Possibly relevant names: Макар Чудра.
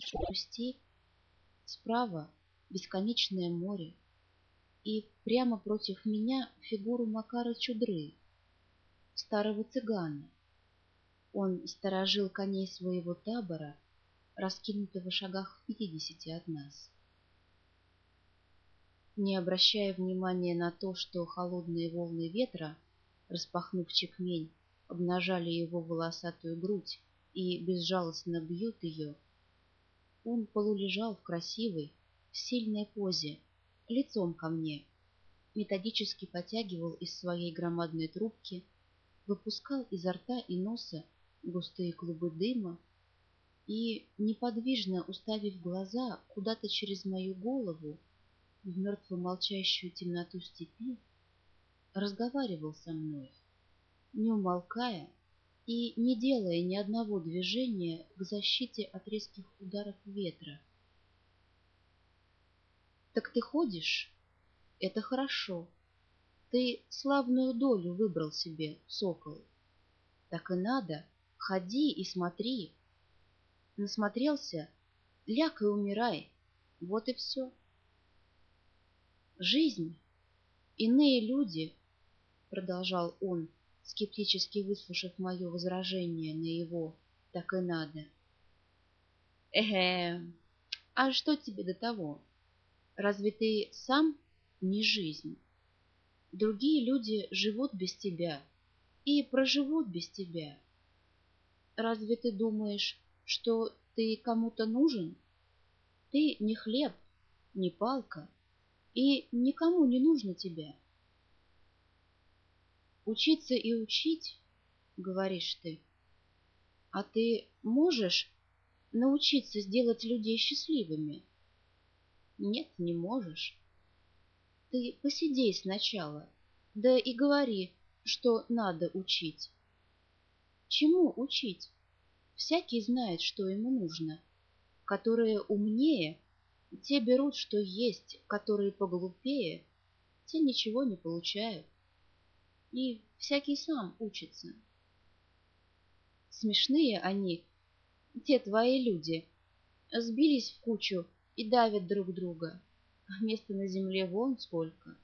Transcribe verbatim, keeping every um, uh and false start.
шерсти, справа бесконечное море и прямо против меня фигуру Макара Чудры, старого цыгана. Он сторожил коней своего табора, раскинутого в шагах в пятидесяти от нас. Не обращая внимания на то, что холодные волны ветра, распахнув чекмень, обнажали его волосатую грудь и безжалостно бьют ее, он полулежал в красивой, в сильной позе, лицом ко мне, методически потягивал из своей громадной трубки, выпускал изо рта и носа густые клубы дыма и, неподвижно уставив глаза куда-то через мою голову, в мертво молчащую темноту степи, разговаривал со мной, не умолкая и не делая ни одного движения к защите от резких ударов ветра. «Так ты ходишь? Это хорошо. Ты славную долю выбрал себе, сокол. Так и надо. Ходи и смотри. Насмотрелся? Ляг и умирай. Вот и все. Жизнь. Иные люди», — продолжал он, скептически выслушав мое возражение на его «так и надо». «Эгэ, а что тебе до того? Разве ты сам не жизнь? Другие люди живут без тебя и проживут без тебя. Разве ты думаешь, что ты кому-то нужен? Ты не хлеб, не палка, и никому не нужно тебя. Учиться и учить, говоришь ты, а ты можешь научиться сделать людей счастливыми? Нет, не можешь. Ты посиди сначала, да и говори, что надо учить. Чему учить? Всякий знает, что ему нужно. Которые умнее, те берут, что есть, которые поглупее, те ничего не получают. И всякий сам учится. Смешные они, те твои люди, сбились в кучу и давят друг друга. А места на земле вон сколько.